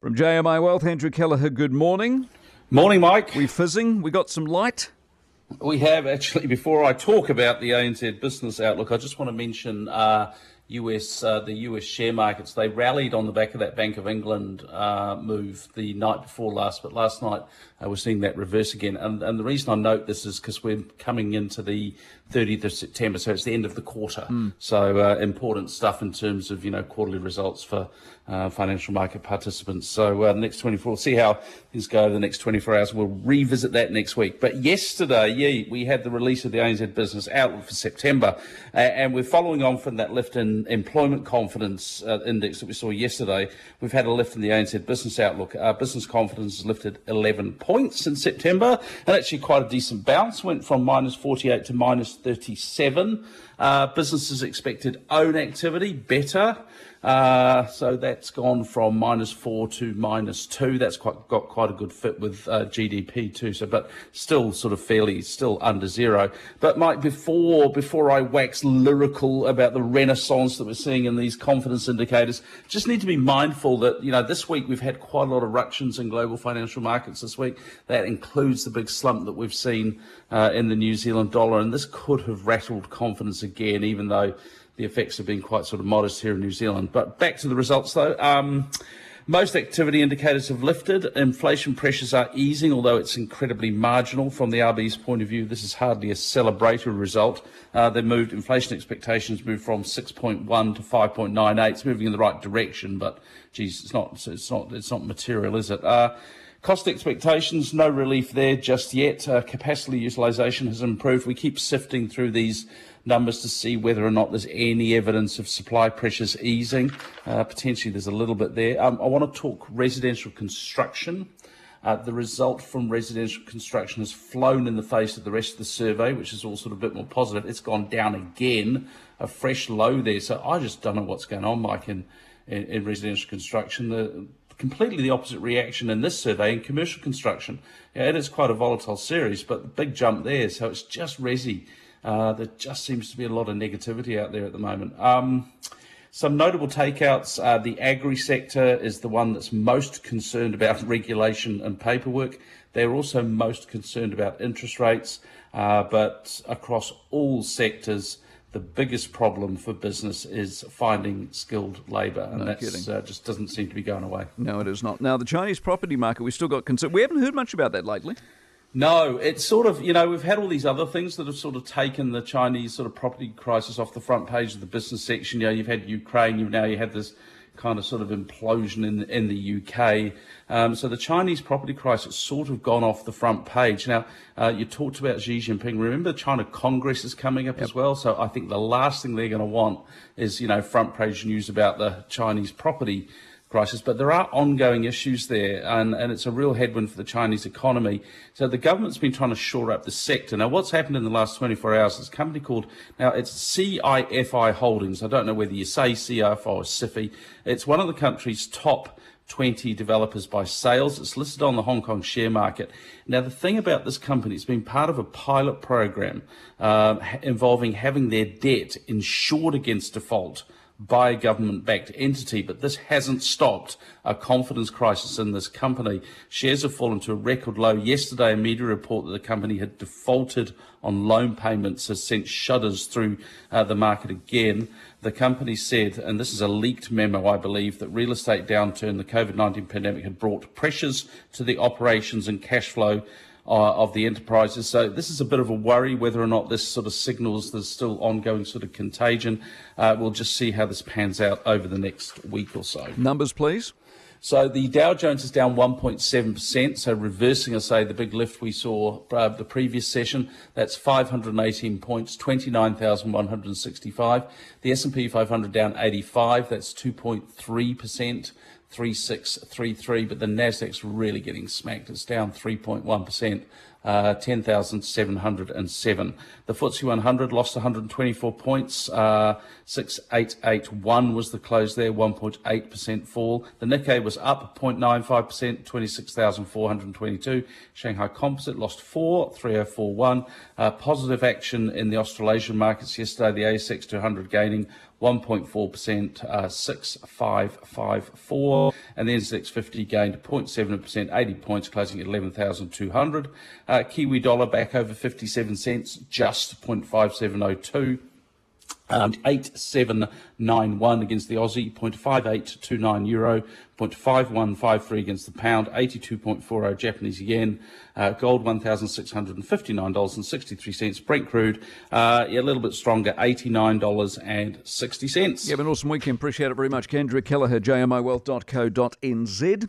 From JMI Wealth, Andrew Kelleher, good morning. Morning, Mike. We fizzing? We got some light? We have, actually. Before I talk about the ANZ business outlook, I just want to mention the US share markets. They rallied on the back of that Bank of England move the night before last, but last night we're seeing that reverse again. And the reason I note this is because we're coming into the 30th of September, so it's the end of the quarter. So important stuff in terms of, you know, quarterly results for financial market participants. So next 24, we'll see how things go over the next 24 hours. We'll revisit that next week. But yesterday, we had the release of the ANZ business outlook for September, and we're following on from that lift in employment confidence index that we saw yesterday. We've had a lift in the ANZ business outlook. Business confidence has lifted 11 points in September, and actually quite a decent bounce. Went from minus 48 to minus 37. Businesses expected own activity better. So that's gone from minus 4 to minus 2. That's got quite a good fit with GDP too. So, but still sort of still under zero. But Mike, before I wax lyrical about the renaissance that we're seeing in these confidence indicators, just need to be mindful that, you know, this week we've had quite a lot of ructions in global financial markets this week. That includes the big slump that we've seen in the New Zealand dollar, and this could have rattled confidence again, even though the effects have been quite sort of modest here in New Zealand. But back to the results, though. Most activity indicators have lifted. Inflation pressures are easing, although it's incredibly marginal from the RB's point of view. This is hardly a celebratory result. They moved inflation expectations from 6.1 to 5.98. It's moving in the right direction, but geez, it's not material, is it? Cost expectations, no relief there just yet. Capacity utilisation has improved. We keep sifting through these numbers to see whether or not there's any evidence of supply pressures easing. Potentially there's a little bit there. I want to talk residential construction. The result from residential construction has flown in the face of the rest of the survey, which is all sort of a bit more positive. It's gone down again, a fresh low there. So I just don't know what's going on, Mike, in residential construction. Completely the opposite reaction in this survey in commercial construction. Yeah, it is quite a volatile series, but the big jump there, so it's just resi. There just seems to be a lot of negativity out there at the moment. Some notable takeouts. The agri sector is the one that's most concerned about regulation and paperwork. They're also most concerned about interest rates, but across all sectors, the biggest problem for business is finding skilled labour, and that just doesn't seem to be going away. No, it is not. Now, the Chinese property market, we've still got concern. We haven't heard much about that lately. No, it's sort of, you know, we've had all these other things that have sort of taken the Chinese sort of property crisis off the front page of the business section. You know, you've had Ukraine, you have this kind of sort of implosion in the UK. So the Chinese property crisis sort of gone off the front page. Now, you talked about Xi Jinping. Remember, China Congress is coming up as well. So I think the last thing they're going to want is, you know, front page news about the Chinese property crisis. But there are ongoing issues there, and it's a real headwind for the Chinese economy. So the government's been trying to shore up the sector. Now, what's happened in the last 24 hours is a company called, now it's CIFI Holdings. I don't know whether you say CIFI or CIFI. It's one of the country's top 20 developers by sales. It's listed on the Hong Kong share market. Now, the thing about this company, it's been part of a pilot program involving having their debt insured against default by a government-backed entity, but this hasn't stopped a confidence crisis in this company. Shares have fallen to a record low. Yesterday, a media report that the company had defaulted on loan payments has sent shudders through the market again. The company said, and this is a leaked memo, I believe, that real estate downturn, the COVID-19 pandemic, had brought pressures to the operations and cash flow of the enterprises. So this is a bit of a worry whether or not this sort of signals there's still ongoing sort of contagion. We'll just see how this pans out over the next week or so. Numbers, please. So the Dow Jones is down 1.7%, so reversing, I say, the big lift we saw the previous session. That's 518 points, 29,165. The S&P 500 down 85, that's 2.3%. 3633, but the NZX really getting smacked. It's down 3.1%, 10,707. The FTSE 100 lost 124 points, 6881 was the close there, 1.8% fall. The Nikkei was up 0.95%, 26,422. Shanghai Composite lost 4, 3041. Positive action in the Australasian markets yesterday, the ASX 200 gaining 1.4%, 6554, and the NZX 50 gained 0.7%, 80 points, closing at 11,200. Kiwi dollar back over 57 cents, just 0.5702. 8791 against the Aussie, 0.5829 euro, 0.5153 against the pound, 82.40 Japanese yen, gold $1,659.63, Brent crude a little bit stronger, $89.60. Yeah, an awesome weekend. Appreciate it very much. Andrew Kelleher, jmiwealth.co.nz.